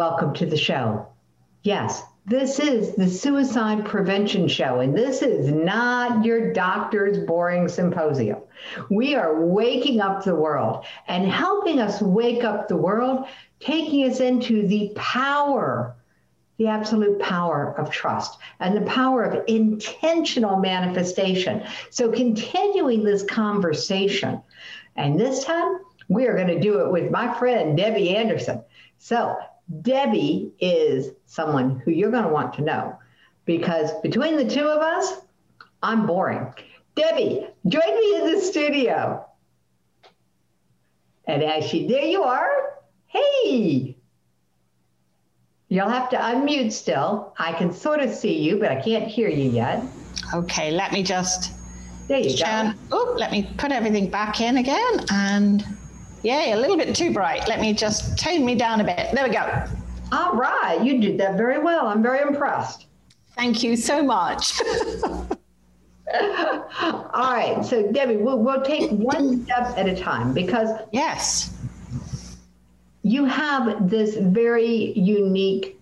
Welcome to the show. Yes, this is the Suicide Prevention Show, and this is not your doctor's boring symposium. We are waking up the world, and helping us wake up the world, taking us into the power, the absolute power of trust and the power of intentional manifestation. So continuing this conversation, and this time we are going to do it with my friend Debbie Anderson. So Debbie is someone who you're going to want to know, because between the two of us, I'm boring. Debbie, join me in the studio. And Ashley, there you are. Hey, you'll have to unmute still. I can sort of see you, but I can't hear you yet. Okay, let me just, there you go. Oh, let me put everything back in again. And yeah, a little bit too bright. Let me just tone me down a bit. There we go. All right. You did that very well. I'm very impressed. Thank you so much. All right. So, Debbie, we'll take one step at a time, because yes, you have this very unique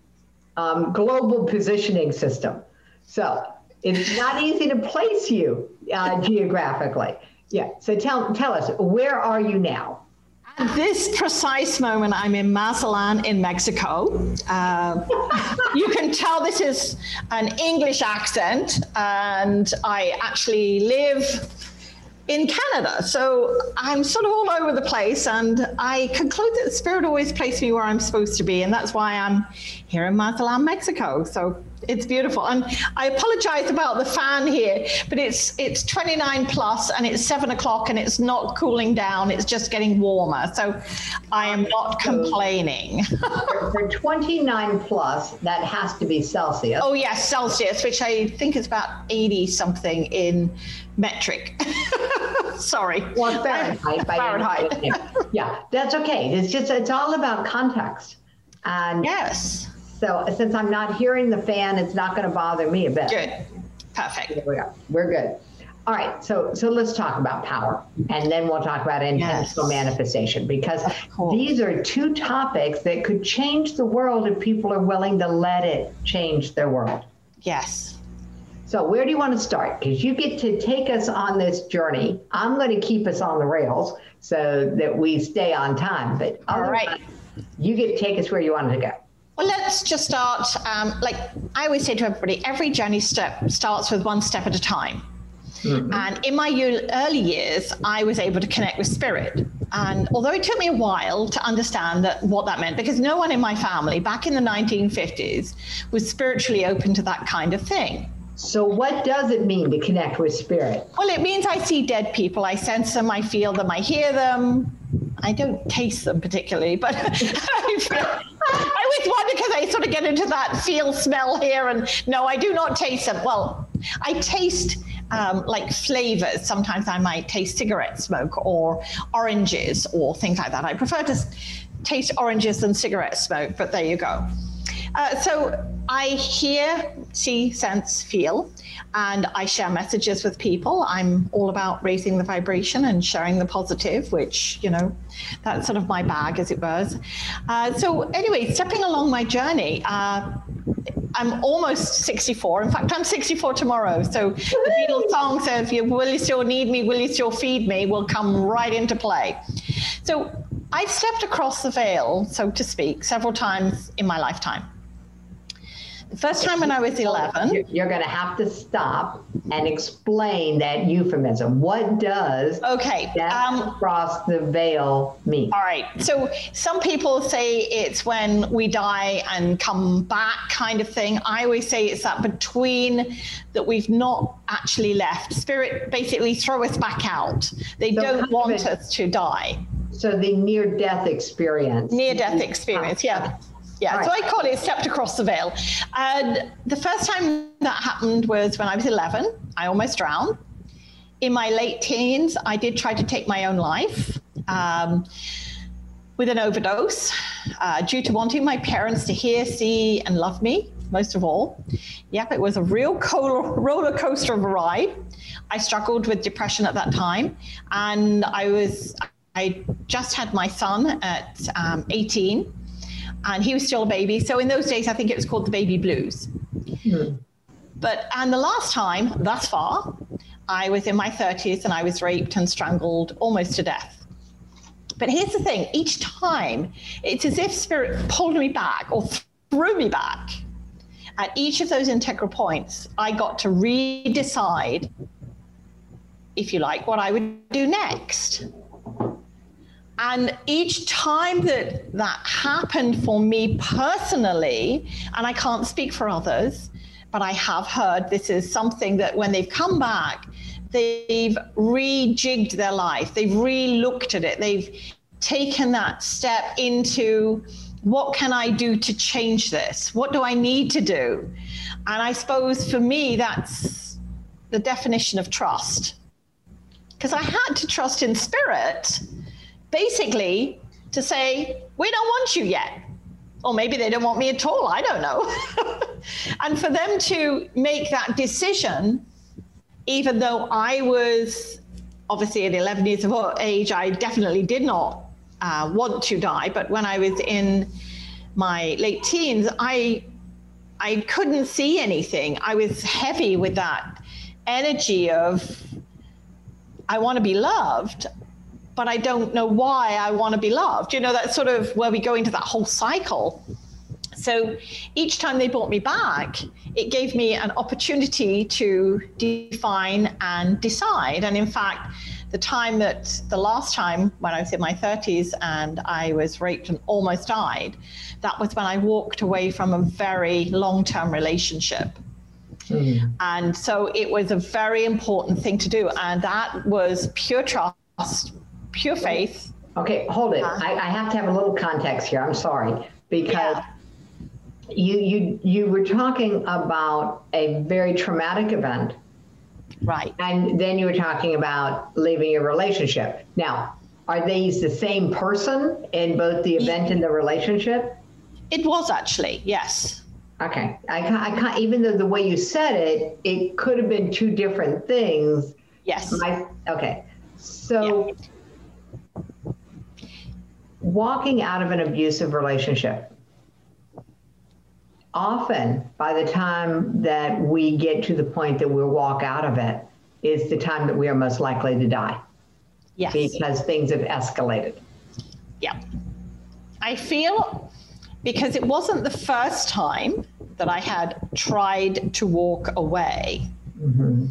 global positioning system. So it's not easy to place you geographically. Yeah. So tell us, where are you now? At this precise moment, I'm in Mazatlan in Mexico. You can tell this is an English accent, and I actually live in Canada. So I'm sort of all over the place, and I conclude that Spirit always placed me where I'm supposed to be, and that's why I'm here in Mazatlan, Mexico. So it's beautiful. And I apologize about the fan here, but it's 29 plus and it's 7 o'clock and it's not cooling down. It's just getting warmer. So I am not complaining. For 29 plus, that has to be Celsius. Oh yes, Celsius, which I think is about 80 something in metric. Sorry. Well, Fahrenheit. Fahrenheit. Yeah, that's okay. It's just, it's all about context. And yes. So since I'm not hearing the fan, it's not going to bother me a bit. Good. Perfect. There we go. We're good. All right. So let's talk about power, and then we'll talk about intentional manifestation, because these are two topics that could change the world if people are willing to let it change their world. Yes. So where do you want to start? Because you get to take us on this journey. I'm going to keep us on the rails so that we stay on time. But all right, you get to take us where you want to go. Well, let's just start, like I always say to everybody, every journey starts with one step at a time. Mm-hmm. And in my early years, I was able to connect with spirit. And although it took me a while to understand that, what that meant, because no one in my family back in the 1950s was spiritually open to that kind of thing. So what does it mean to connect with spirit? Well, it means I see dead people, I sense them, I feel them, I hear them. I don't taste them particularly, but I always wonder, because I sort of get into that feel, smell, hear, and no, I do not taste them. Well, I taste like flavors. Sometimes I might taste cigarette smoke or oranges or things like that. I prefer to taste oranges than cigarette smoke, but there you go. So I hear, see, sense, feel, and I share messages with people. I'm all about raising the vibration and sharing the positive, which, you know, that's sort of my bag, as it was. So anyway, stepping along my journey, I'm almost 64. In fact, I'm 64 tomorrow. So the Beatles song says, "Will you still need me? Will you still feed me?" will come right into play. So I've stepped across the veil, so to speak, several times in my lifetime. The first time when I was 11. You're going to have to stop and explain that euphemism. What does across the veil mean? All right. So some people say it's when we die and come back kind of thing. I always say it's that between that we've not actually left. Spirit basically throw us back out. They don't want us to die. So the near-death experience. Near-death experience, yeah. Yeah, right. So I call it stepped across the veil. And the first time that happened was when I was 11. I almost drowned. In my late teens, I did try to take my own life with an overdose due to wanting my parents to hear, see, and love me, most of all. Yep, it was a real roller coaster of a ride. I struggled with depression at that time, and I just had my son at 18. and he was still a baby. So in those days, I think it was called the baby blues. Mm. And the last time, thus far, I was in my 30s and I was raped and strangled almost to death. But here's the thing, each time, it's as if spirit pulled me back or threw me back. At each of those integral points, I got to redecide, if you like, what I would do next. And each time that that happened for me personally, and I can't speak for others, but I have heard this is something that when they've come back, they've rejigged their life, they've re-looked at it, they've taken that step into, what can I do to change this? What do I need to do? And I suppose for me, that's the definition of trust. Because I had to trust in spirit, basically, to say, we don't want you yet. Or maybe they don't want me at all, I don't know. And for them to make that decision, even though I was, obviously at 11 years of age, I definitely did not want to die. But when I was in my late teens, I couldn't see anything. I was heavy with that energy of, I want to be loved, but I don't know why I want to be loved. You know, that's sort of where we go into that whole cycle. So each time they brought me back, it gave me an opportunity to define and decide. And in fact, the last time when I was in my 30s and I was raped and almost died, that was when I walked away from a very long-term relationship. Mm-hmm. And so it was a very important thing to do. And that was pure trust, pure faith. Okay, hold it. I have to have a little context here. I'm sorry, because you were talking about a very traumatic event. Right. And then you were talking about leaving your relationship. Now, are these the same person in both the event and the relationship? It was actually, yes. Okay. I can't, even though the way you said it, it could have been two different things. Yes. Okay. So walking out of an abusive relationship, often by the time that we get to the point that we'll walk out of it is the time that we are most likely to die. Yes. Because things have escalated. Yeah. I feel because it wasn't the first time that I had tried to walk away. Mm-hmm.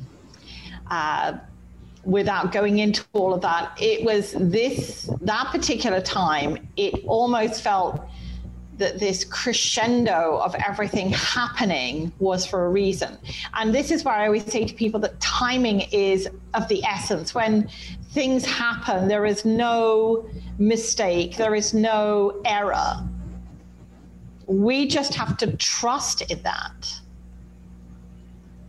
Without going into all of that, it was that particular time, it almost felt that this crescendo of everything happening was for a reason. And this is where I always say to people that timing is of the essence. When things happen, there is no mistake, there is no error. We just have to trust in that.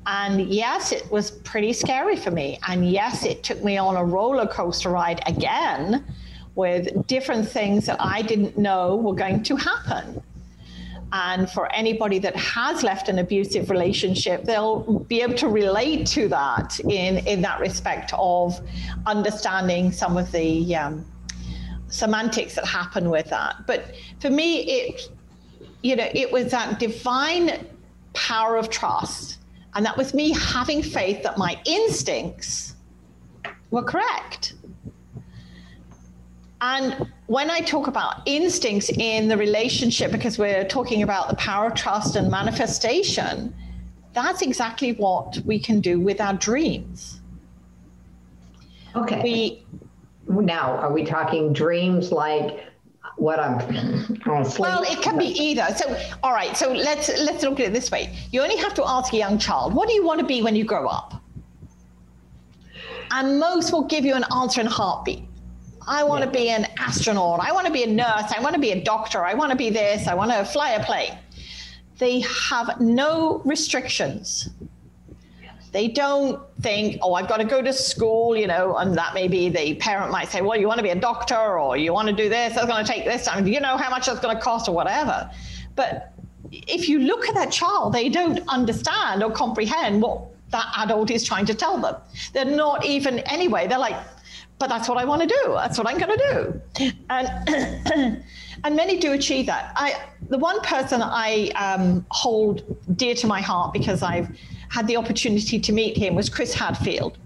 And yes, it was pretty scary for me. And yes, it took me on a roller coaster ride again, with different things that I didn't know were going to happen. And for anybody that has left an abusive relationship, they'll be able to relate to that in that respect of understanding some of the semantics that happen with that. But for me, it was that divine power of trust. And that was me having faith that my instincts were correct. And when I talk about instincts in the relationship, because we're talking about the power of trust and manifestation, that's exactly what we can do with our dreams. Okay. Now, are we talking dreams like what I'm going to sleep? Well, it can be either. So, all right, so let's look at it this way. You only have to ask a young child, what do you want to be when you grow up? And most will give you an answer in a heartbeat. I want to be an astronaut, I want to be a nurse, I want to be a doctor, I want to be this, I want to fly a plane. They have no restrictions. They don't think, oh, I've got to go to school, and that maybe the parent might say, well, you want to be a doctor, or you want to do this, that's going to take this time, how much that's going to cost or whatever. But if you look at that child, they don't understand or comprehend what that adult is trying to tell them. They're not even, anyway, they're like, but that's what I want to do. That's what I'm going to do. And And many do achieve that. The one person I hold dear to my heart because I've had the opportunity to meet him was Chris Hadfield.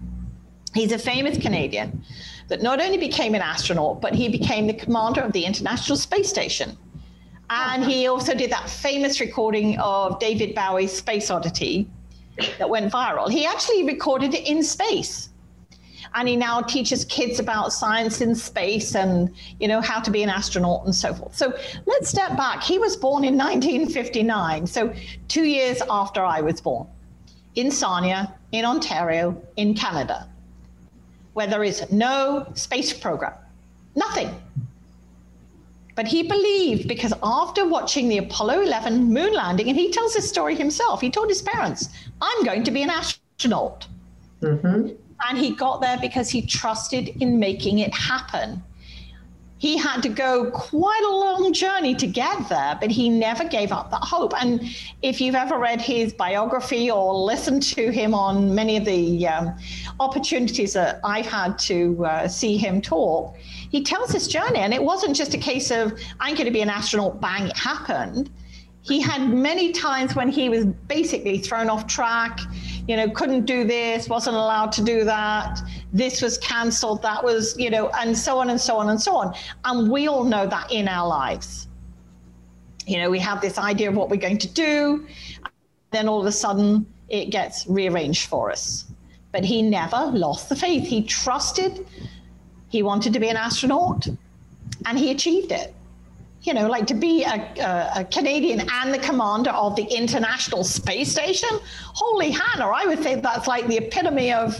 He's a famous Canadian that not only became an astronaut, but he became the commander of the International Space Station. And he also did that famous recording of David Bowie's Space Oddity that went viral. He actually recorded it in space. And he now teaches kids about science in space and, you know, how to be an astronaut and so forth. So let's step back. He was born in 1959, so 2 years after I was born, in Sarnia, in Ontario, in Canada, where there is no space program, nothing. But he believed, because after watching the Apollo 11 moon landing, and he tells this story himself, he told his parents, I'm going to be an astronaut. Mm-hmm. And he got there because he trusted in making it happen. He had to go quite a long journey to get there, but he never gave up that hope. And if you've ever read his biography or listened to him on many of the opportunities that I've had to see him talk, he tells his journey. And it wasn't just a case of, I'm going to be an astronaut, bang, it happened. He had many times when he was basically thrown off track, you know, couldn't do this, wasn't allowed to do that, this was canceled, that was, you know, and so on and so on and so on. And we all know that in our lives. You know, we have this idea of what we're going to do, then all of a sudden it gets rearranged for us. But he never lost the faith. He trusted, he wanted to be an astronaut, and he achieved it. You know, like to be a Canadian and the commander of the International Space Station. Holy Hannah, I would say that's like the epitome of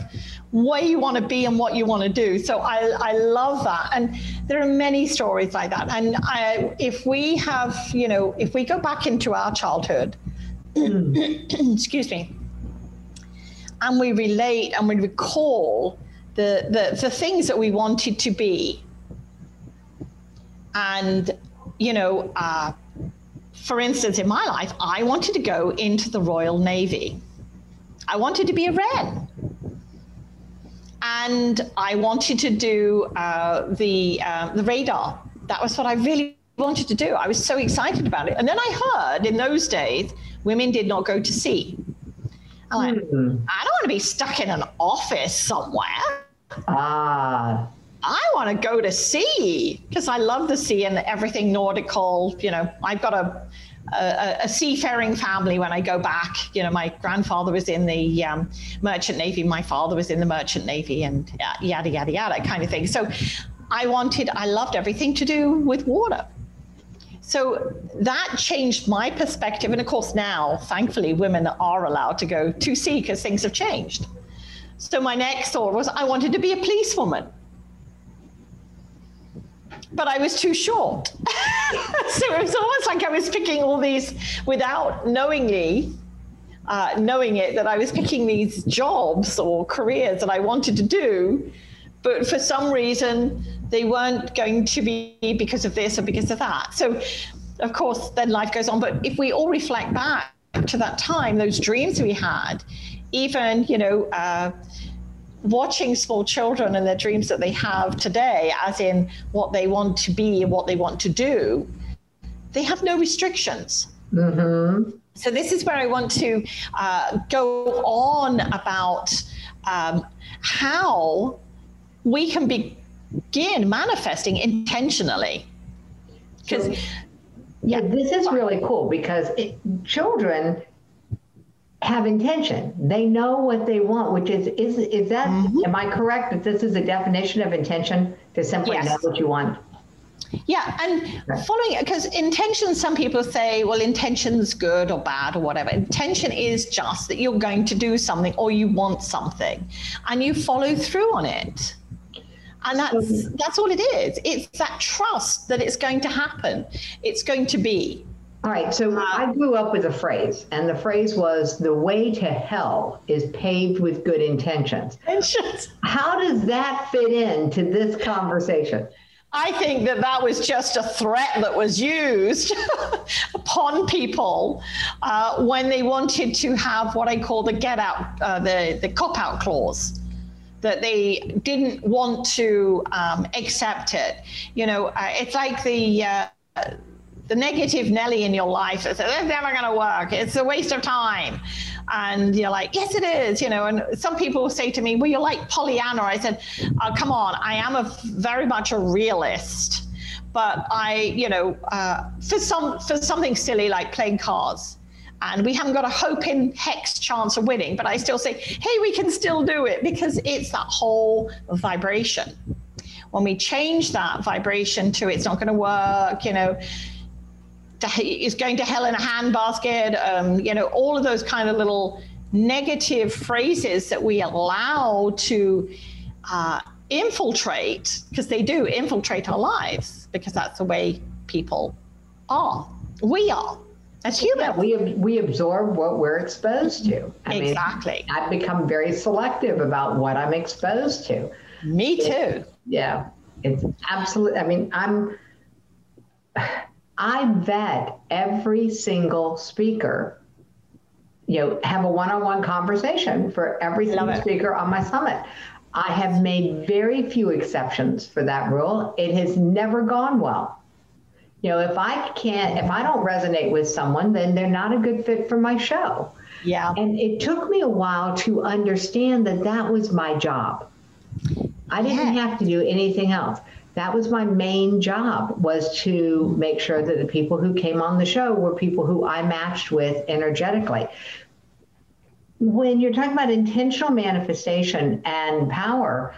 where you want to be and what you want to do. So I love that. And there are many stories like that. And if we have, you know, if we go back into our childhood, excuse me, and we relate and we recall the things that we wanted to be, and you know, for instance, in my life, I wanted to go into the Royal Navy. I wanted to be a Wren. And I wanted to do the radar. That was what I really wanted to do. I was so excited about it. And then I heard in those days, women did not go to sea. I'm like, I don't want to be stuck in an office somewhere. I want to go to sea because I love the sea and everything nautical. You know, I've got a seafaring family when I go back. You know, my grandfather was in the Merchant Navy. My father was in the Merchant Navy and yada, yada, yada kind of thing. So I loved everything to do with water. So that changed my perspective. And of course, now, thankfully, women are allowed to go to sea because things have changed. So my next thought was I wanted to be a policewoman. But I was too short. So it was almost like I was picking all these without knowingly, knowing it, that I was picking these jobs or careers that I wanted to do, but for some reason they weren't going to be because of this or because of that. So of course, then life goes on. But if we all reflect back to that time, those dreams we had, even, you know, watching small children and their dreams that they have today, as in what they want to be and what they want to do, they have no restrictions. Mm-hmm. So this is where I want to go on about how we can begin manifesting intentionally. Because this is really cool because children have intention. They know what they want, which is that, mm-hmm. Am I correct that this is a definition of intention, to simply know what you want? Yeah, and following it, because intention, some people say, well, intention's good or bad or whatever. Intention is just that you're going to do something or you want something and you follow through on it. And that's all it is. It's that trust that it's going to happen. It's going to be. All right, so I grew up with a phrase, and the phrase was, the way to hell is paved with good intentions. How does that fit into this conversation? I think that was just a threat that was used upon people when they wanted to have what I call the get out, the cop-out clause, that they didn't want to accept it. You know, it's like the the negative Nelly in your life that says, that's never going to work, it's a waste of time. And you're like, yes, it is, you know. And some people say to me, well, you're like Pollyanna. I said, oh, come on, I am very much a realist. But I, you know, for something silly like playing cards, and we haven't got a hope in hex chance of winning, but I still say, hey, we can still do it, because it's that whole vibration. When we change that vibration to it's not going to work, you know, it's going to hell in a handbasket, you know, all of those kind of little negative phrases that we allow to infiltrate, because they do infiltrate our lives, because that's the way people are. We are. As humans. Yeah, we absorb what we're exposed to. Exactly. I've become very selective about what I'm exposed to. Me too. Yeah, it's absolutely. I mean, I vet every single speaker, you know, have a one-on-one conversation for every single speaker on my summit. I have made very few exceptions for that rule. It has never gone well. You know, if I don't resonate with someone, then they're not a good fit for my show. Yeah. And it took me a while to understand that that was my job. I didn't have to do anything else. That was my main job, was to make sure that the people who came on the show were people who I matched with energetically. When you're talking about intentional manifestation and power,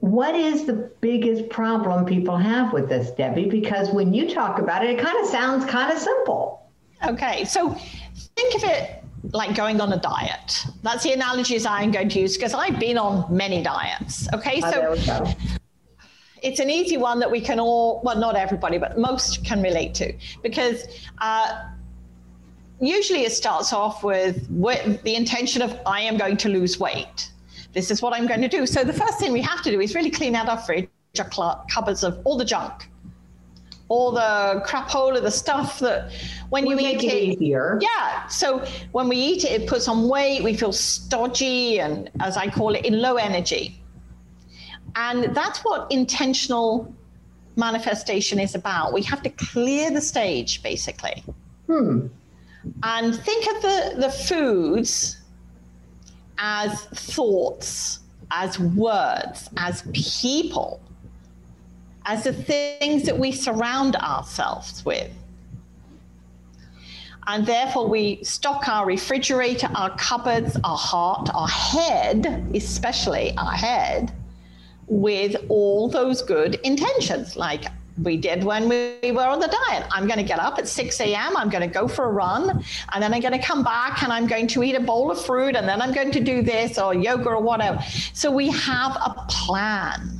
what is the biggest problem people have with this, Debbie? Because when you talk about it, it kind of sounds kind of simple. Okay, so think of it like going on a diet. That's the analogies I'm going to use, because I've been on many diets. Okay, so there we go. It's an easy one that we can all, well, not everybody, but most can relate to, because usually it starts off with the intention of, I am going to lose weight. This is what I'm going to do. So the first thing we have to do is really clean out our fridge, our cupboards of all the junk, all the crapola, the stuff that when you eat it, easier. Yeah. So when we eat it, it puts on weight. We feel stodgy and, as I call it, in low energy. And that's what intentional manifestation is about. We have to clear the stage, basically. And think of the foods as thoughts, as words, as people, as the things that we surround ourselves with. And therefore we stock our refrigerator, our cupboards, our heart, our head, especially our head, with all those good intentions, like we did when we were on the diet. I'm going to get up at 6 a.m. I'm going to go for a run, and then I'm going to come back and I'm going to eat a bowl of fruit, and then I'm going to do this or yoga or whatever. So we have a plan.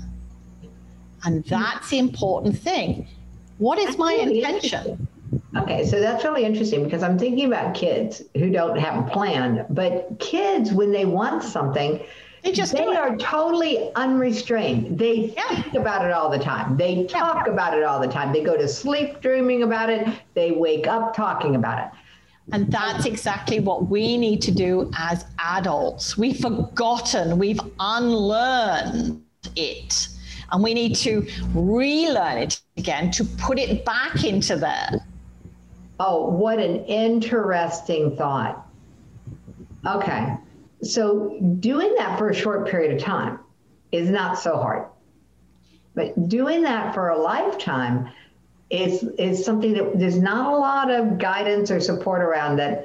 And that's the important thing. What is my intention? Okay, so that's really interesting, because I'm thinking about kids who don't have a plan, but kids, when they want something, They are totally unrestrained. They think about it all the time. They talk about it all the time. They go to sleep dreaming about it. They wake up talking about it. And that's exactly what we need to do as adults. We've forgotten, we've unlearned it. And we need to relearn it again to put it back into there. Oh, what an interesting thought. Okay. So doing that for a short period of time is not so hard, but doing that for a lifetime is something that there's not a lot of guidance or support around that.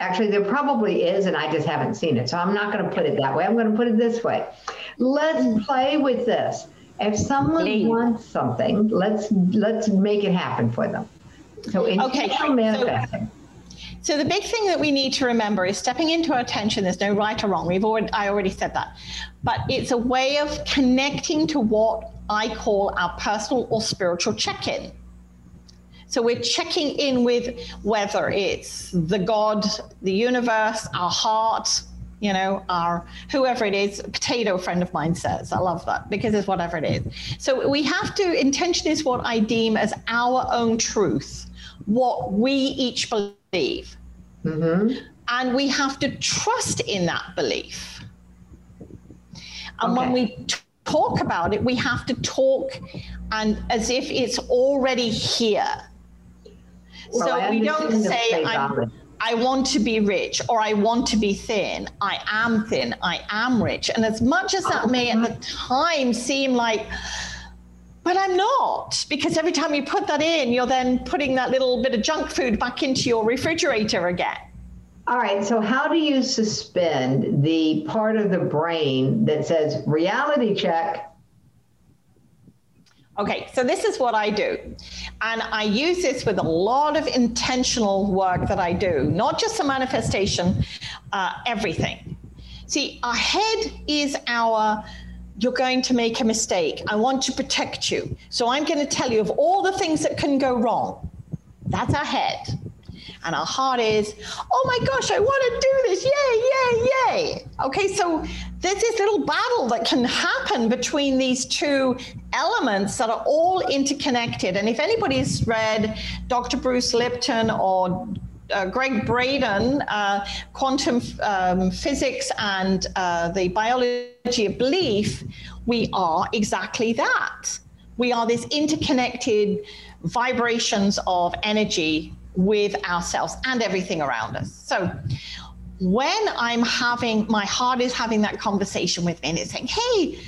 Actually, there probably is, and I just haven't seen it. So I'm not going to put it that way. I'm going to put it this way. Let's play with this. If someone wants something, let's make it happen for them. So intentional manifesting. So the big thing that we need to remember is stepping into our attention. There's no right or wrong. I already said that. But it's a way of connecting to what I call our personal or spiritual check-in. So we're checking in with whether it's the God, the universe, our heart, you know, our whoever it is. Potato, a friend of mine says. I love that, because it's whatever it is. So we have to, intention is what I deem as our own truth, what we each believe. And we have to trust in that belief. And when we talk about it. We have to talk and as if it's already here. Well, so we don't say I want to be rich or I want to be thin, I am rich. And as much as that may at the time seem like, but I'm not, because every time you put that in, you're then putting that little bit of junk food back into your refrigerator again. All right, so how do you suspend the part of the brain that says reality check? Okay, so this is what I do. And I use this with a lot of intentional work that I do, not just the manifestation, everything. See, our head is our, you're going to make a mistake. I want to protect you. So I'm going to tell you of all the things that can go wrong. That's our head. And our heart is, oh my gosh, I want to do this. Yay, yay, yay. Okay, so there's this little battle that can happen between these two elements that are all interconnected. And if anybody's read Dr. Bruce Lipton or Greg Braden, quantum physics and the biology of belief, we are exactly that. We are this interconnected vibrations of energy with ourselves and everything around us. So when I'm having, my heart is having that conversation with me and it's saying, hey,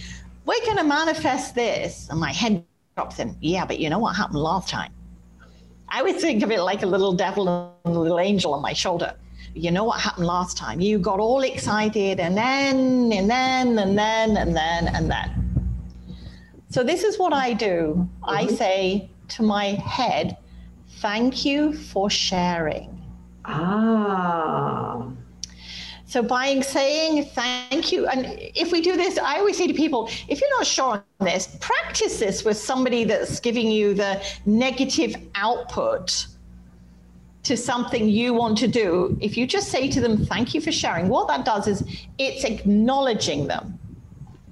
we're going to manifest this. And my head drops in. Yeah, but you know what happened last time? I would think of it like a little devil and a little angel on my shoulder. You know what happened last time? You got all excited and then. So this is what I do. I say to my head, thank you for sharing. Ah. So by saying thank you, and if we do this, I always say to people, if you're not sure on this, practice this with somebody that's giving you the negative output to something you want to do. If you just say to them, thank you for sharing, what that does is it's acknowledging them.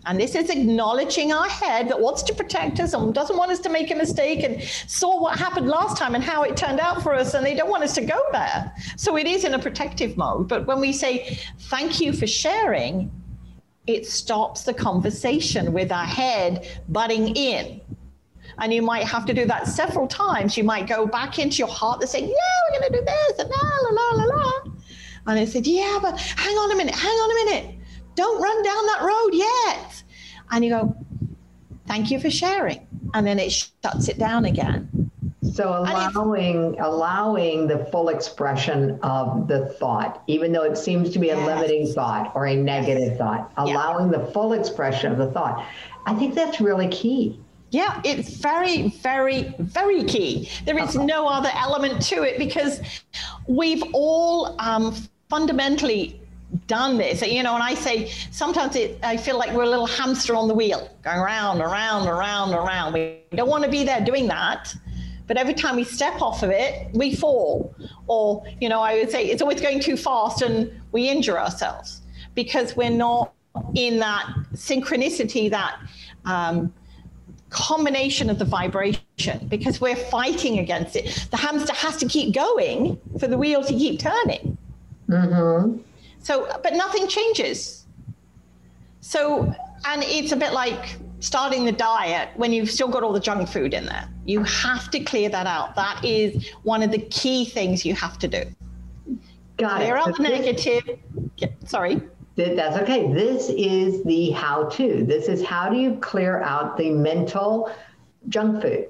And this is acknowledging our head that wants to protect us and doesn't want us to make a mistake and saw what happened last time and how it turned out for us, and they don't want us to go there. So it is in a protective mode. But when we say, thank you for sharing, it stops the conversation with our head butting in. And you might have to do that several times. You might go back into your heart and say, yeah, we're going to do this, and la, la, la, la. And I said, yeah, but hang on a minute. Don't run down that road yet. And you go, thank you for sharing. And then it shuts it down again. So allowing the full expression of the thought, even though it seems to be a limiting thought or a negative thought, allowing the full expression of the thought. I think that's really key. Yeah, it's very, very, very key. There is no other element to it, because we've all fundamentally done this, you know. And I say sometimes I feel like we're a little hamster on the wheel, going around. We don't want to be there doing that, but every time we step off of it, we fall. Or, you know, I would say it's always going too fast, and we injure ourselves because we're not in that synchronicity, that combination of the vibration, because we're fighting against it. The hamster has to keep going for the wheel to keep turning. So, but nothing changes. So, and it's a bit like starting the diet when you've still got all the junk food in there. You have to clear that out. That is one of the key things you have to do. Clear out the negative. Yeah, sorry. That's okay. This is the how-to. This is how do you clear out the mental junk food?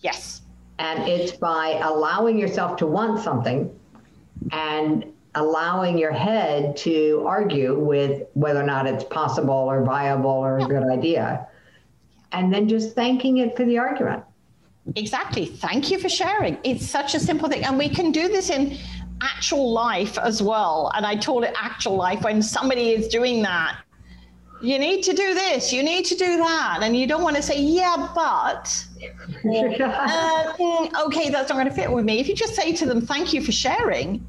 Yes. And it's by allowing yourself to want something and allowing your head to argue with whether or not it's possible or viable or a good idea, and then just thanking it for the argument. Exactly. Thank you for sharing. It's such a simple thing. And we can do this in actual life as well. And I call it actual life when somebody is doing that. You need to do this, you need to do that. And you don't want to say, yeah, but, okay, that's not going to fit with me. If you just say to them, thank you for sharing,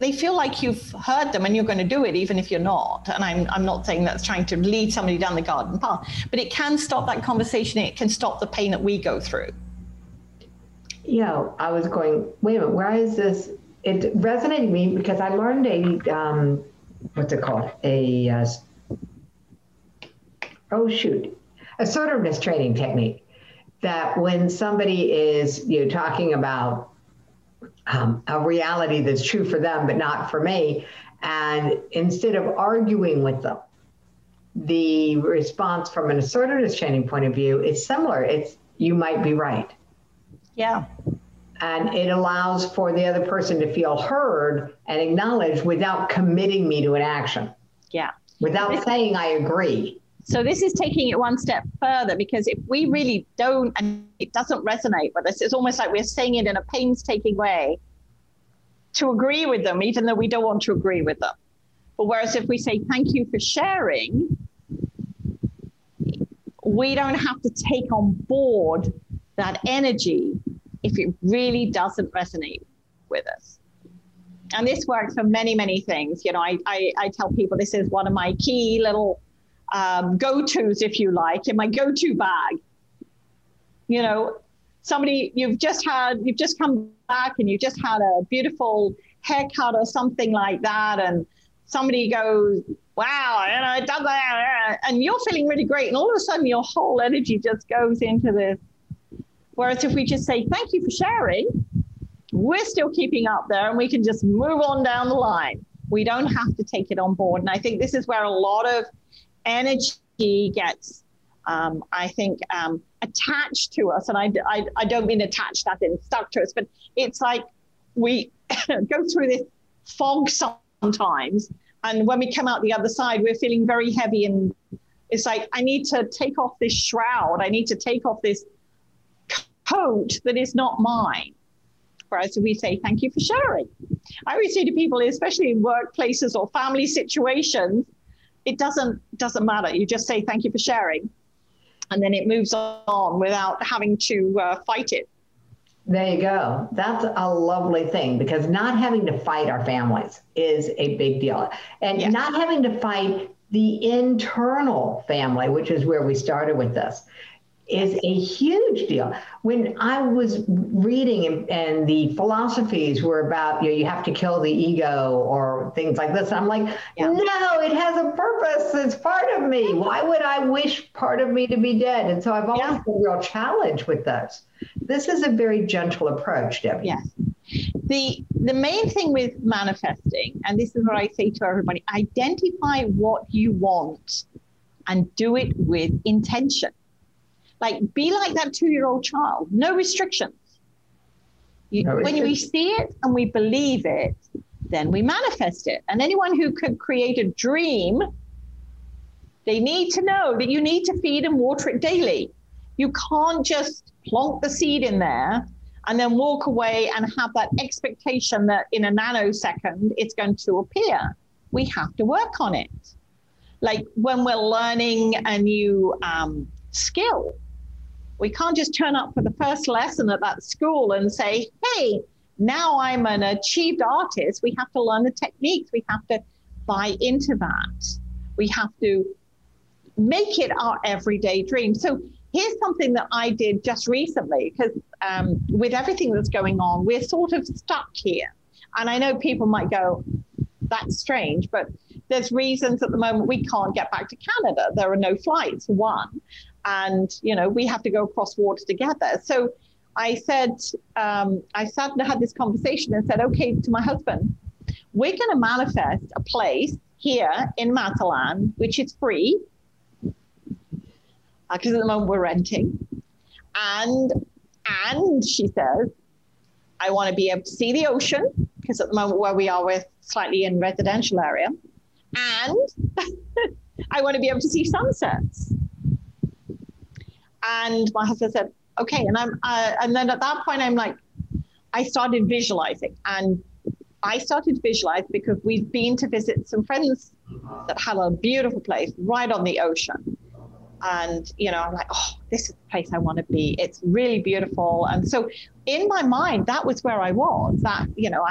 they feel like you've heard them and you're going to do it, even if you're not. And I'm not saying that's trying to lead somebody down the garden path, but it can stop that conversation. It can stop the pain that we go through. You know, I was going, wait a minute, where is this? It resonated with me because I learned a, what's it called? A oh shoot, assertiveness training technique, that when somebody is, you know, talking about a reality that's true for them but not for me, and instead of arguing with them, the response from an assertiveness training point of view is similar. It's, you might be right. Yeah. And it allows for the other person to feel heard and acknowledged without committing me to an action. Yeah. Without saying I agree. So this is taking it one step further, because if we really don't, and it doesn't resonate with us, it's almost like we're saying it in a painstaking way to agree with them, even though we don't want to agree with them. But whereas if we say, thank you for sharing, we don't have to take on board that energy if it really doesn't resonate with us. And this works for many, many things. You know, I tell people this is one of my key little go-tos, if you like, in my go-to bag. You know, somebody, you've just come back and you've just had a beautiful haircut or something like that, and somebody goes, wow, you know, I done that, and you're feeling really great, and all of a sudden your whole energy just goes into this. Whereas if we just say, thank you for sharing, we're still keeping up there and we can just move on down the line. We don't have to take it on board. And I think this is where a lot of energy gets, attached to us. And I don't mean attached as in stuck to us, but it's like we go through this fog sometimes. And when we come out the other side, we're feeling very heavy. And it's like, I need to take off this shroud. I need to take off this coat that is not mine. Whereas we say, thank you for sharing. I always say to people, especially in workplaces or family situations, it doesn't matter. You just say, thank you for sharing. And then it moves on without having to fight it. There you go. That's a lovely thing, because not having to fight our families is a big deal. And yes, not having to fight the internal family, which is where we started with this, is a huge deal. When I was reading and the philosophies were about, you know, you have to kill the ego or things like this, I'm like, yeah, no, it has a purpose. It's part of me. Why would I wish part of me to be dead? And so I've always had a real challenge with this. This is a very gentle approach, Debbie. Yes. The main thing with manifesting, and this is what I say to everybody, identify what you want and do it with intention. Like, be like that 2-year-old child, no restrictions. When we see it and we believe it, then we manifest it. And anyone who could create a dream, they need to know that you need to feed and water it daily. You can't just plonk the seed in there and then walk away and have that expectation that in a nanosecond it's going to appear. We have to work on it. Like when we're learning a new skill, we can't just turn up for the first lesson at that school and say, hey, now I'm an achieved artist. We have to learn the techniques. We have to buy into that. We have to make it our everyday dream. So here's something that I did just recently, because with everything that's going on, we're sort of stuck here. And I know people might go, that's strange, but there's reasons at the moment we can't get back to Canada. There are no flights, one. And, you know, we have to go across water together. So I said, I sat and had this conversation and said, okay, to my husband, we're going to manifest a place here in Mazatlan, which is free, because at the moment we're renting. And she says, I want to be able to see the ocean, because at the moment where we are, we're slightly in residential area. And I want to be able to see sunsets. And my husband said, okay. And then at that point, I'm like, I started visualizing. And I started to visualize because we've been to visit some friends that had a beautiful place right on the ocean. And, you know, I'm like, oh, this is the place I want to be. It's really beautiful. And so in my mind, that was where I was. That, you know,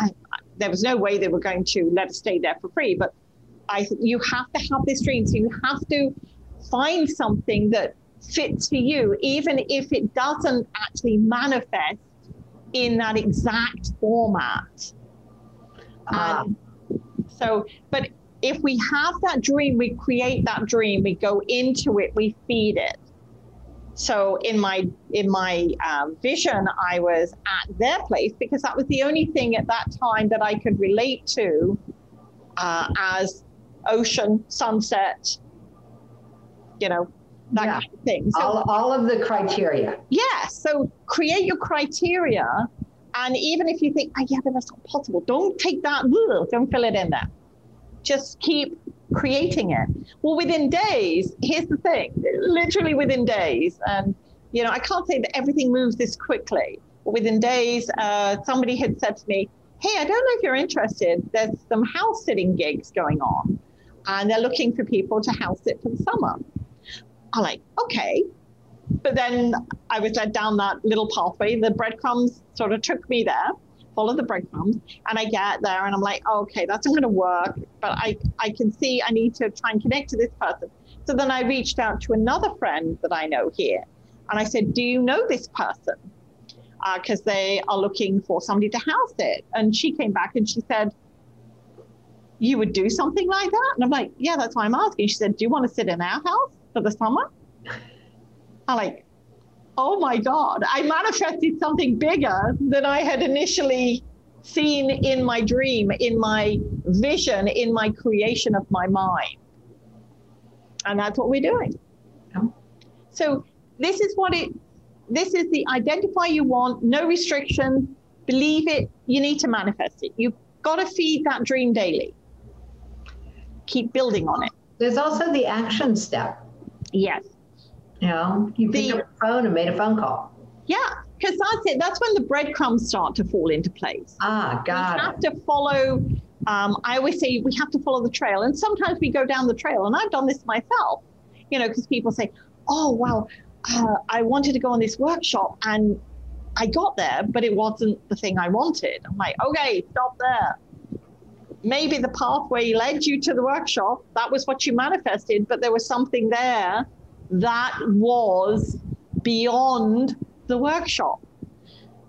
there was no way they were going to let us stay there for free. But you have to have this dream. So you have to find something that fits for you, even if it doesn't actually manifest in that exact format. So, but If we have that dream, we create that dream, we go into it, we feed it. So in my vision, I was at their place because that was the only thing at that time that I could relate to as ocean, sunset, you know, that kind of thing. So, all of the criteria. Yeah, so create your criteria. And even if you think, oh, yeah, but that's not possible, don't take that, don't fill it in there. Just keep creating it. Well, within days, here's the thing, literally within days. And, you know, I can't say that everything moves this quickly. But within days, somebody had said to me, hey, I don't know if you're interested. There's some house sitting gigs going on. And they're looking for people to house sit for the summer. I'm like, okay. But then I was led down that little pathway. The breadcrumbs sort of took me there. Follow the breadcrumbs, and I get there and I'm like, oh, okay, that's not going to work, but I can see I need to try and connect to this person. So then I reached out to another friend that I know here, and I said, do you know this person? Because they are looking for somebody to house it. And she came back and she said, you would do something like that? And I'm like, yeah, that's why I'm asking. She said, do you want to sit in our house for the summer? I'm like, oh my God, I manifested something bigger than I had initially seen in my dream, in my vision, in my creation of my mind. And that's what we're doing. So this is the identify you want, no restriction, believe it, you need to manifest it. You've got to feed that dream daily. Keep building on it. There's also the action step. Yes. You know, you picked up the phone and made a phone call. Yeah, because that's it. That's when the breadcrumbs start to fall into place. Ah, God. You have to follow, I always say we have to follow the trail. And sometimes we go down the trail. And I've done this myself, you know, because people say, oh, well, I wanted to go on this workshop and I got there, but it wasn't the thing I wanted. I'm like, okay, stop there. Maybe the pathway led you to the workshop. That was what you manifested, but there was something there that was beyond the workshop.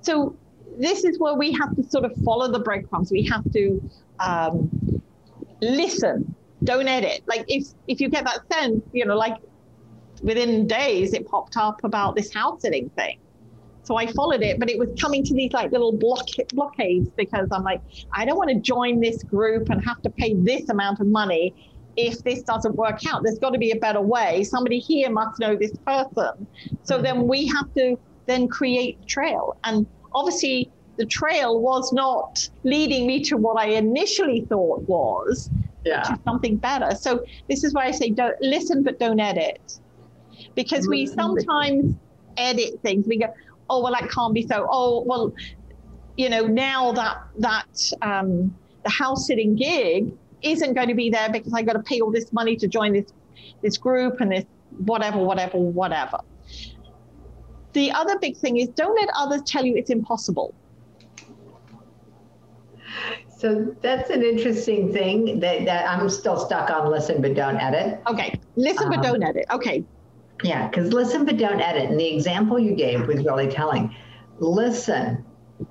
So this is where we have to sort of follow the breadcrumbs. We have to listen, don't edit. Like if you get that sense, you know, like within days it popped up about this house sitting thing. So I followed it, but it was coming to these like little blockades because I'm like, I don't want to join this group and have to pay this amount of money. If this doesn't work out, there's got to be a better way. Somebody here must know this person. So then we have to then create the trail. And obviously the trail was not leading me to what I initially thought was, which is something better. So this is why I say, don't listen, but don't edit. Because we sometimes edit things. We go, oh, well, that can't be so. Oh, well, you know, now that the house sitting gig isn't going to be there because I got to pay all this money to join this group and this whatever. The other big thing is don't let others tell you it's impossible. So that's an interesting thing that I'm still stuck on listen but don't edit. Okay, listen but don't edit, okay. Yeah, because listen but don't edit. And the example you gave was really telling. Listen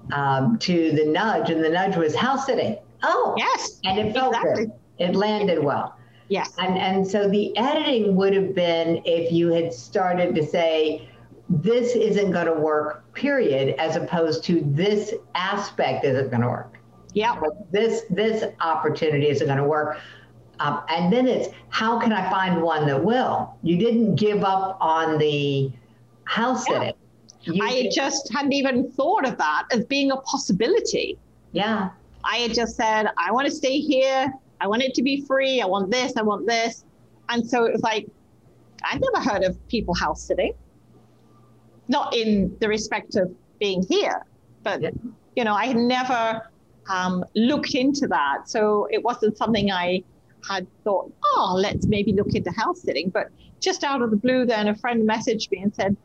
to the nudge, and the nudge was house sitting. Oh, yes. And it felt good. It landed well. Yes. And so the editing would have been if you had started to say, this isn't going to work, period, as opposed to this aspect isn't going to work. Yeah. This opportunity isn't going to work. And then it's, how can I find one that will? You didn't give up on the house sitting. Yeah. I just hadn't even thought of that as being a possibility. Yeah. I had just said, I want to stay here. I want it to be free. I want this. And so it was like, I've never heard of people house sitting. Not in the respect of being here, but, you know, I had never looked into that. So it wasn't something I had thought, oh, let's maybe look into house sitting. But just out of the blue, then a friend messaged me and said,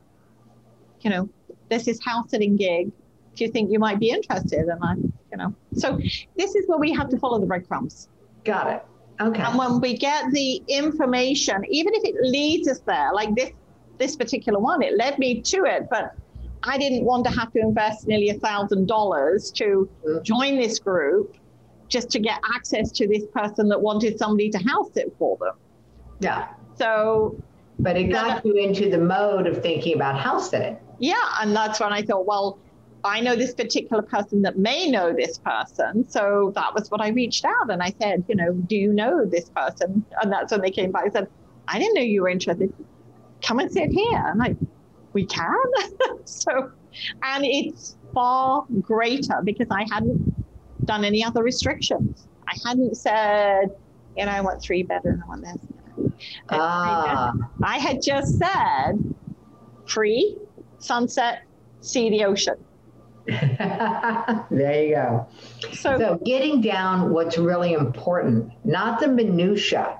you know, there's this house sitting gig. Do you think you might be interested? And so this is where we have to follow the breadcrumbs. Got it. Okay. And when we get the information, even if it leads us there, like this particular one, it led me to it, but I didn't want to have to invest nearly $1,000 to join this group just to get access to this person that wanted somebody to house it for them. Yeah. So, but it got you into the mode of thinking about house sitting. Yeah. And that's when I thought, well, I know this particular person that may know this person. So that was what I reached out and I said, you know, do you know this person? And that's when they came back and said, I didn't know you were interested. Come and sit here. And I, we can. So, and it's far greater because I hadn't done any other restrictions. I hadn't said, you know, I want 3 bedroom, I want this. I had just said, free, sunset, see the ocean. There you go. So getting down what's really important, not the minutia,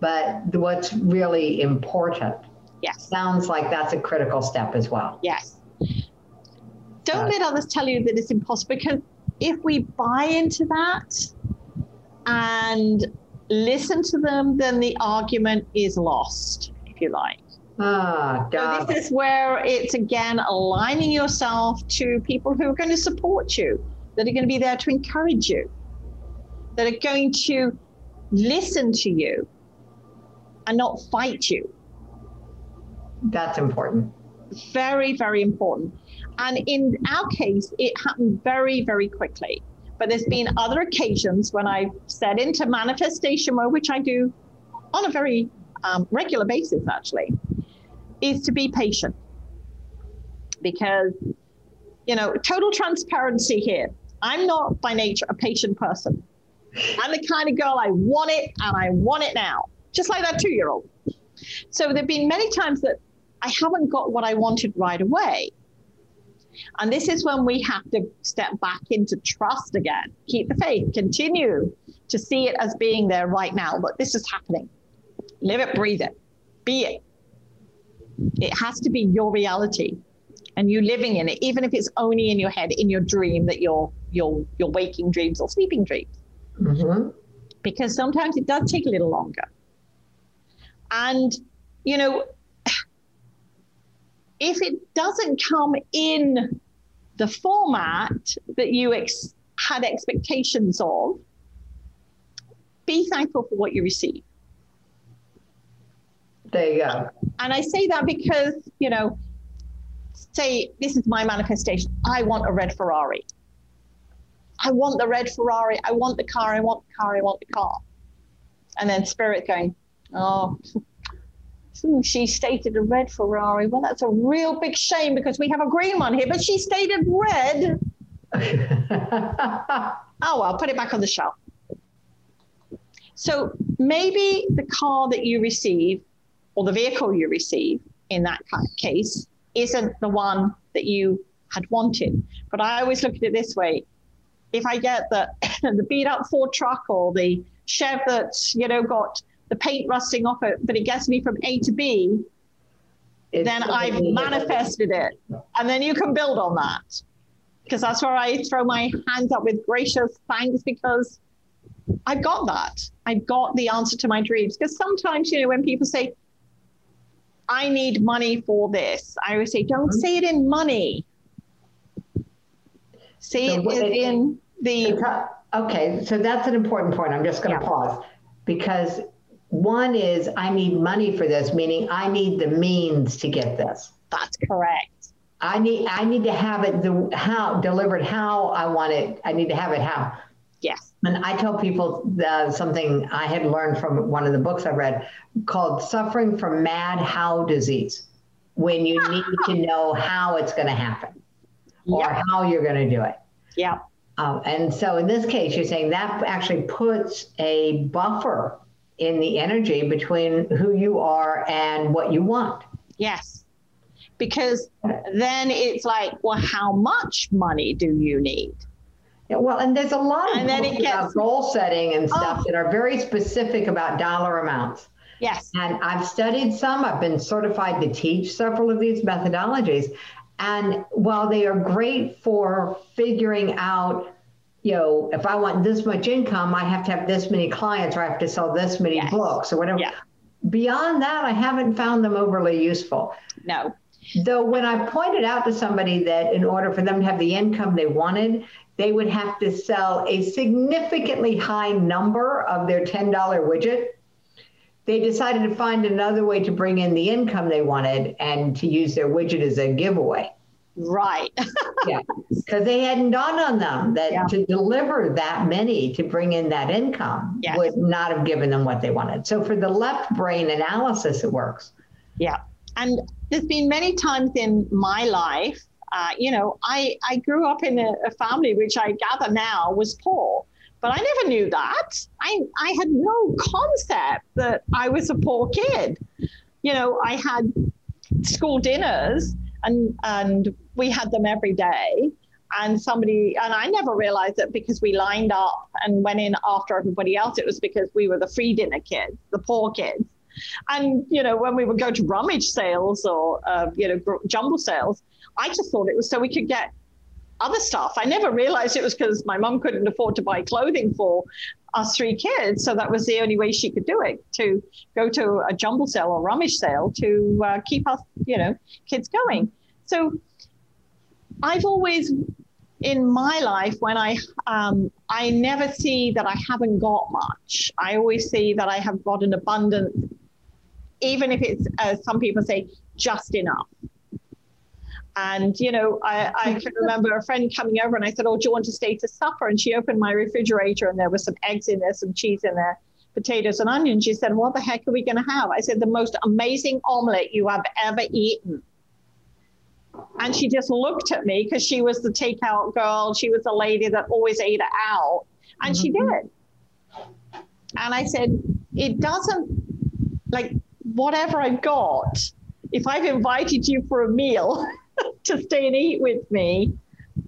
but what's really important. Yes. Sounds like that's a critical step as well. Yes. Don't let others tell you that it's impossible, because if we buy into that and listen to them, then the argument is lost, if you like. So this is where it's, again, aligning yourself to people who are going to support you, that are going to be there to encourage you, that are going to listen to you and not fight you. That's important. Very, very important. And in our case, it happened very, very quickly. But there's been other occasions when I've set into manifestation mode, which I do on a very regular basis, actually, is to be patient. Because, you know, total transparency here. I'm not by nature a patient person. I'm the kind of girl, I want it and I want it now. Just like that 2-year-old. So there've been many times that I haven't got what I wanted right away. And this is when we have to step back into trust again. Keep the faith. Continue to see it as being there right now. Look, this is happening. Live it, breathe it, be it. It has to be your reality and you living in it, even if it's only in your head, in your dream, that your waking dreams or sleeping dreams. Mm-hmm. Because sometimes it does take a little longer. And, you know, if it doesn't come in the format that you had expectations of, be thankful for what you receive. There you go. And I say that because, you know, say, this is my manifestation. I want a red Ferrari. I want the red Ferrari. I want the car. I want the car. I want the car. And then spirit going, oh, she stated a red Ferrari. Well, that's a real big shame because we have a green one here, but she stated red. Oh, well, put it back on the shelf. So maybe the car that you receive or the vehicle you receive in that case isn't the one that you had wanted. But I always look at it this way. If I get the beat up Ford truck or the Chev that's, you know, got the paint rusting off it, but it gets me from A to B, then I've manifested it. And then you can build on that. Because that's where I throw my hands up with gracious thanks, because I've got that. I've got the answer to my dreams. Because sometimes, you know, when people say, I need money for this, I always say, don't say it in money. Say it in the... Okay, so that's an important point. I'm just going to pause. Because... one is, I need money for this, meaning I need the means to get this. That's correct. I need to have it delivered how I want it. I need to have it how. Yes. And I tell people something I had learned from one of the books I read called Suffering from Mad How Disease, when you need to know how it's going to happen or how you're going to do it. Yeah. And so in this case, you're saying that actually puts a buffer in the energy between who you are and what you want. Yes, because then it's like, well, how much money do you need? Yeah, well, and there's a lot of goal setting and stuff that are very specific about dollar amounts. Yes. And I've studied some, I've been certified to teach several of these methodologies. And while they are great for figuring out, you know, if I want this much income, I have to have this many clients, or I have to sell this many books or whatever. Yeah. Beyond that, I haven't found them overly useful. No. Though when I pointed out to somebody that in order for them to have the income they wanted, they would have to sell a significantly high number of their $10 widget. They decided to find another way to bring in the income they wanted and to use their widget as a giveaway. Right. Yeah, because they hadn't dawned on them that to deliver that many to bring in that income would not have given them what they wanted. So for the left brain analysis, it works. Yeah. And there's been many times in my life, you know, I grew up in a family which I gather now was poor, but I never knew that. I had no concept that I was a poor kid. You know, I had school dinners and we had them every day, and I never realized that because we lined up and went in after everybody else, it was because we were the free dinner kids, the poor kids. And, you know, when we would go to rummage sales or, you know, jumble sales, I just thought it was so we could get other stuff. I never realized it was because my mom couldn't afford to buy clothing for us three kids. So that was the only way she could do it, to go to a jumble sale or rummage sale to keep us, you know, kids going. So I've always, in my life, when I never see that I haven't got much. I always see that I have got an abundance, even if it's, as some people say, just enough. And, you know, I can remember a friend coming over and I said, oh, do you want to stay to supper? And she opened my refrigerator and there was some eggs in there, some cheese in there, potatoes and onions. She said, what the heck are we going to have? I said, the most amazing omelet you have ever eaten. And she just looked at me because she was the takeout girl. She was the lady that always ate it out. And she did. And I said, it doesn't, like, whatever I've got, if I've invited you for a meal to stay and eat with me,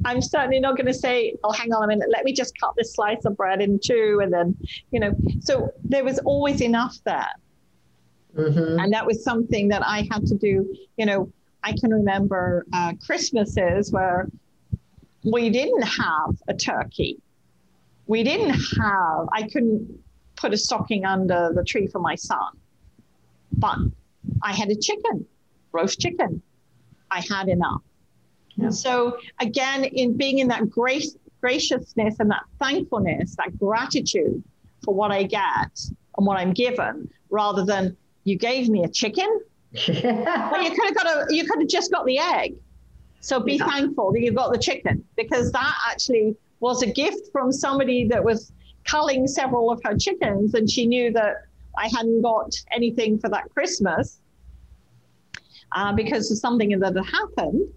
I'm certainly not going to say, oh, hang on a minute, let me just cut this slice of bread in two. And then, you know, so there was always enough there. And that was something that I had to do. You know, I can remember Christmases where we didn't have a turkey. We didn't have, I couldn't put a stocking under the tree for my son, but I had a chicken, roast chicken. I had enough. Yeah. So again, in being in that graciousness and that thankfulness, that gratitude for what I get and what I'm given, rather than you gave me a chicken, well, you could have got you could have just got the egg. So be thankful that you got the chicken, because that actually was a gift from somebody that was culling several of her chickens, and she knew that I hadn't got anything for that Christmas because of something that had happened.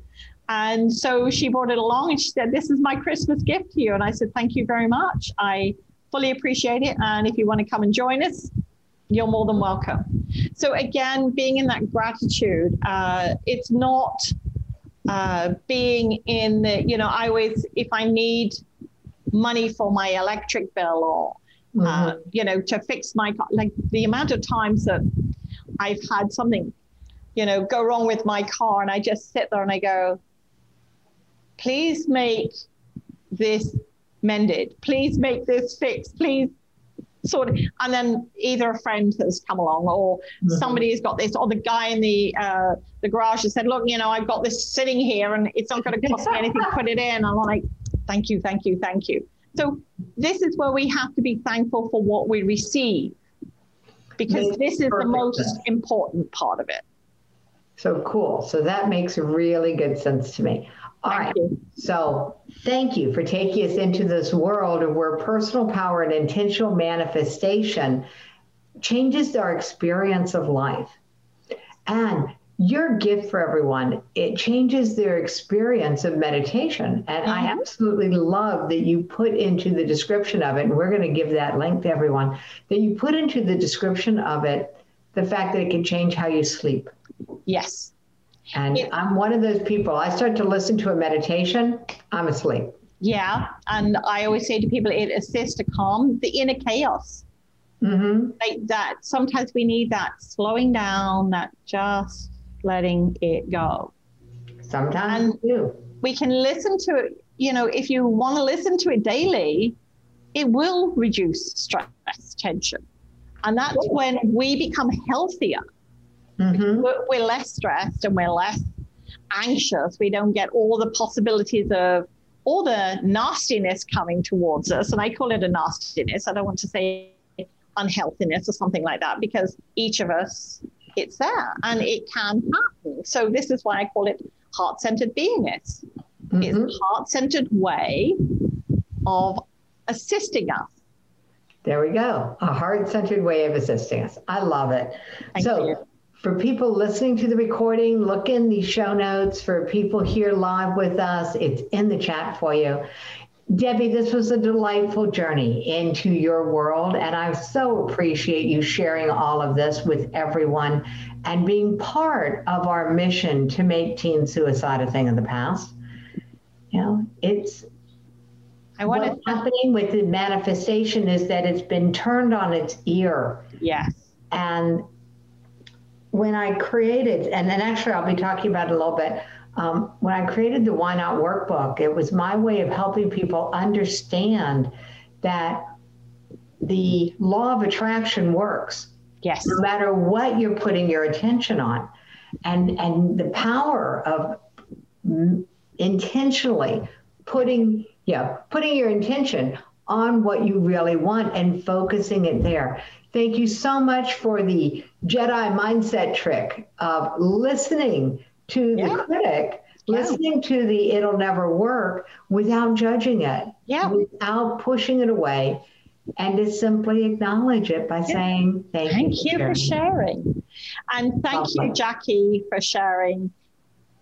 And so she brought it along and she said, this is my Christmas gift to you. And I said, thank you very much. I fully appreciate it. And if you want to come and join us, you're more than welcome. So again, being in that gratitude, it's not being in the, you know, I always, if I need money for my electric bill or, you know, to fix my car, like the amount of times that I've had something, you know, go wrong with my car, and I just sit there and I go, please make this mended, please make this fixed, please sort of, and then either a friend has come along or somebody's got this, or the guy in the garage has said, look, you know, I've got this sitting here and it's not going to cost me anything to put it in. I'm like, thank you, thank you, thank you. So this is where we have to be thankful for what we receive, because this is the most important part of it. So cool. So that makes really good sense to me. All right. So thank you for taking us into this world of where personal power and intentional manifestation changes our experience of life. And your gift for everyone, it changes their experience of meditation. And I absolutely love that you put into the description of it, and we're going to give that link to everyone, that you put into the description of it, the fact that it can change how you sleep. Yes. And I'm one of those people, I start to listen to a meditation, I'm asleep. Yeah. And I always say to people, it assists to calm the inner chaos. Like that, sometimes we need that slowing down, that just letting it go. Sometimes we can listen to it, you know, if you want to listen to it daily, it will reduce stress, tension. And that's when we become healthier. We're less stressed and we're less anxious. We don't get all the possibilities of all the nastiness coming towards us, and I call it a nastiness, I don't want to say unhealthiness or something like that, because each of us, it's there and it can happen. So this is why I call it heart-centered beingness. Mm-hmm. It's a heart-centered way of assisting us. There we go. A heart-centered way of assisting us. I love it. Thank you. For people listening to the recording, look in the show notes. For people here live with us, it's in the chat for you. Debbie, this was a delightful journey into your world, and I so appreciate you sharing all of this with everyone and being part of our mission to make teen suicide a thing of the past. You know, it's what's happening with the manifestation is that it's been turned on its ear. Yes. And when I created, and then actually I'll be talking about it a little bit, when I created the Why Not Workbook, it was my way of helping people understand that the law of attraction works. Yes. No matter what you're putting your attention on. And the power of intentionally putting your intention on what you really want and focusing it there. Thank you so much for the Jedi mindset trick of listening to the critic, listening to the it'll never work without judging it, without pushing it away, and to simply acknowledge it by saying thank you for sharing. And thank you, Jackie, for sharing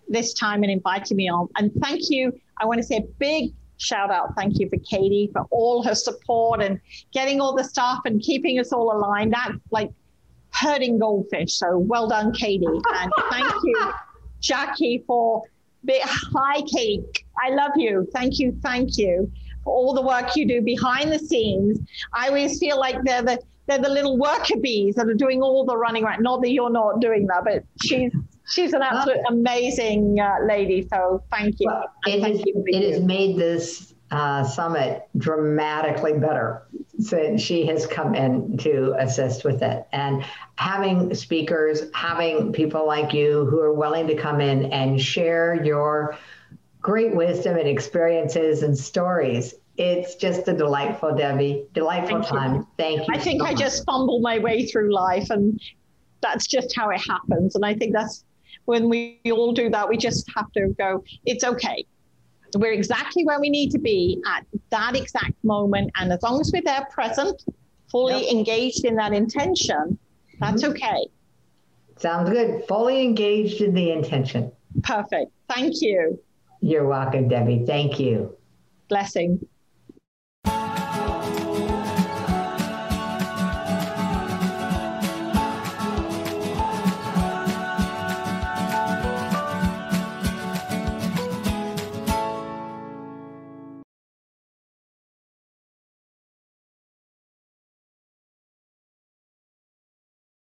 this time and inviting me on. And thank you, I want to say a big shout out, thank you for Katie for all her support and getting all the stuff and keeping us all aligned. That's like herding goldfish. So well done, Katie. And thank you, Jackie, for hi, Katie. I love you. Thank you for all the work you do behind the scenes. I always feel like they're the little worker bees that are doing all the running around. Not that you're not doing that, but she's an absolute amazing lady, so thank you. Well, it has made this summit dramatically better since she has come in to assist with it. And having speakers, having people like you who are willing to come in and share your great wisdom and experiences and stories, it's just a delightful, Debbie, delightful time. Thank you. I just fumbled my way through life, and that's just how it happens. And I think that's when we all do that, we just have to go, it's okay. We're exactly where we need to be at that exact moment. And as long as we're there present, fully engaged in that intention, that's okay. Sounds good. Fully engaged in the intention. Perfect. Thank you. You're welcome, Debbie. Thank you. Blessing.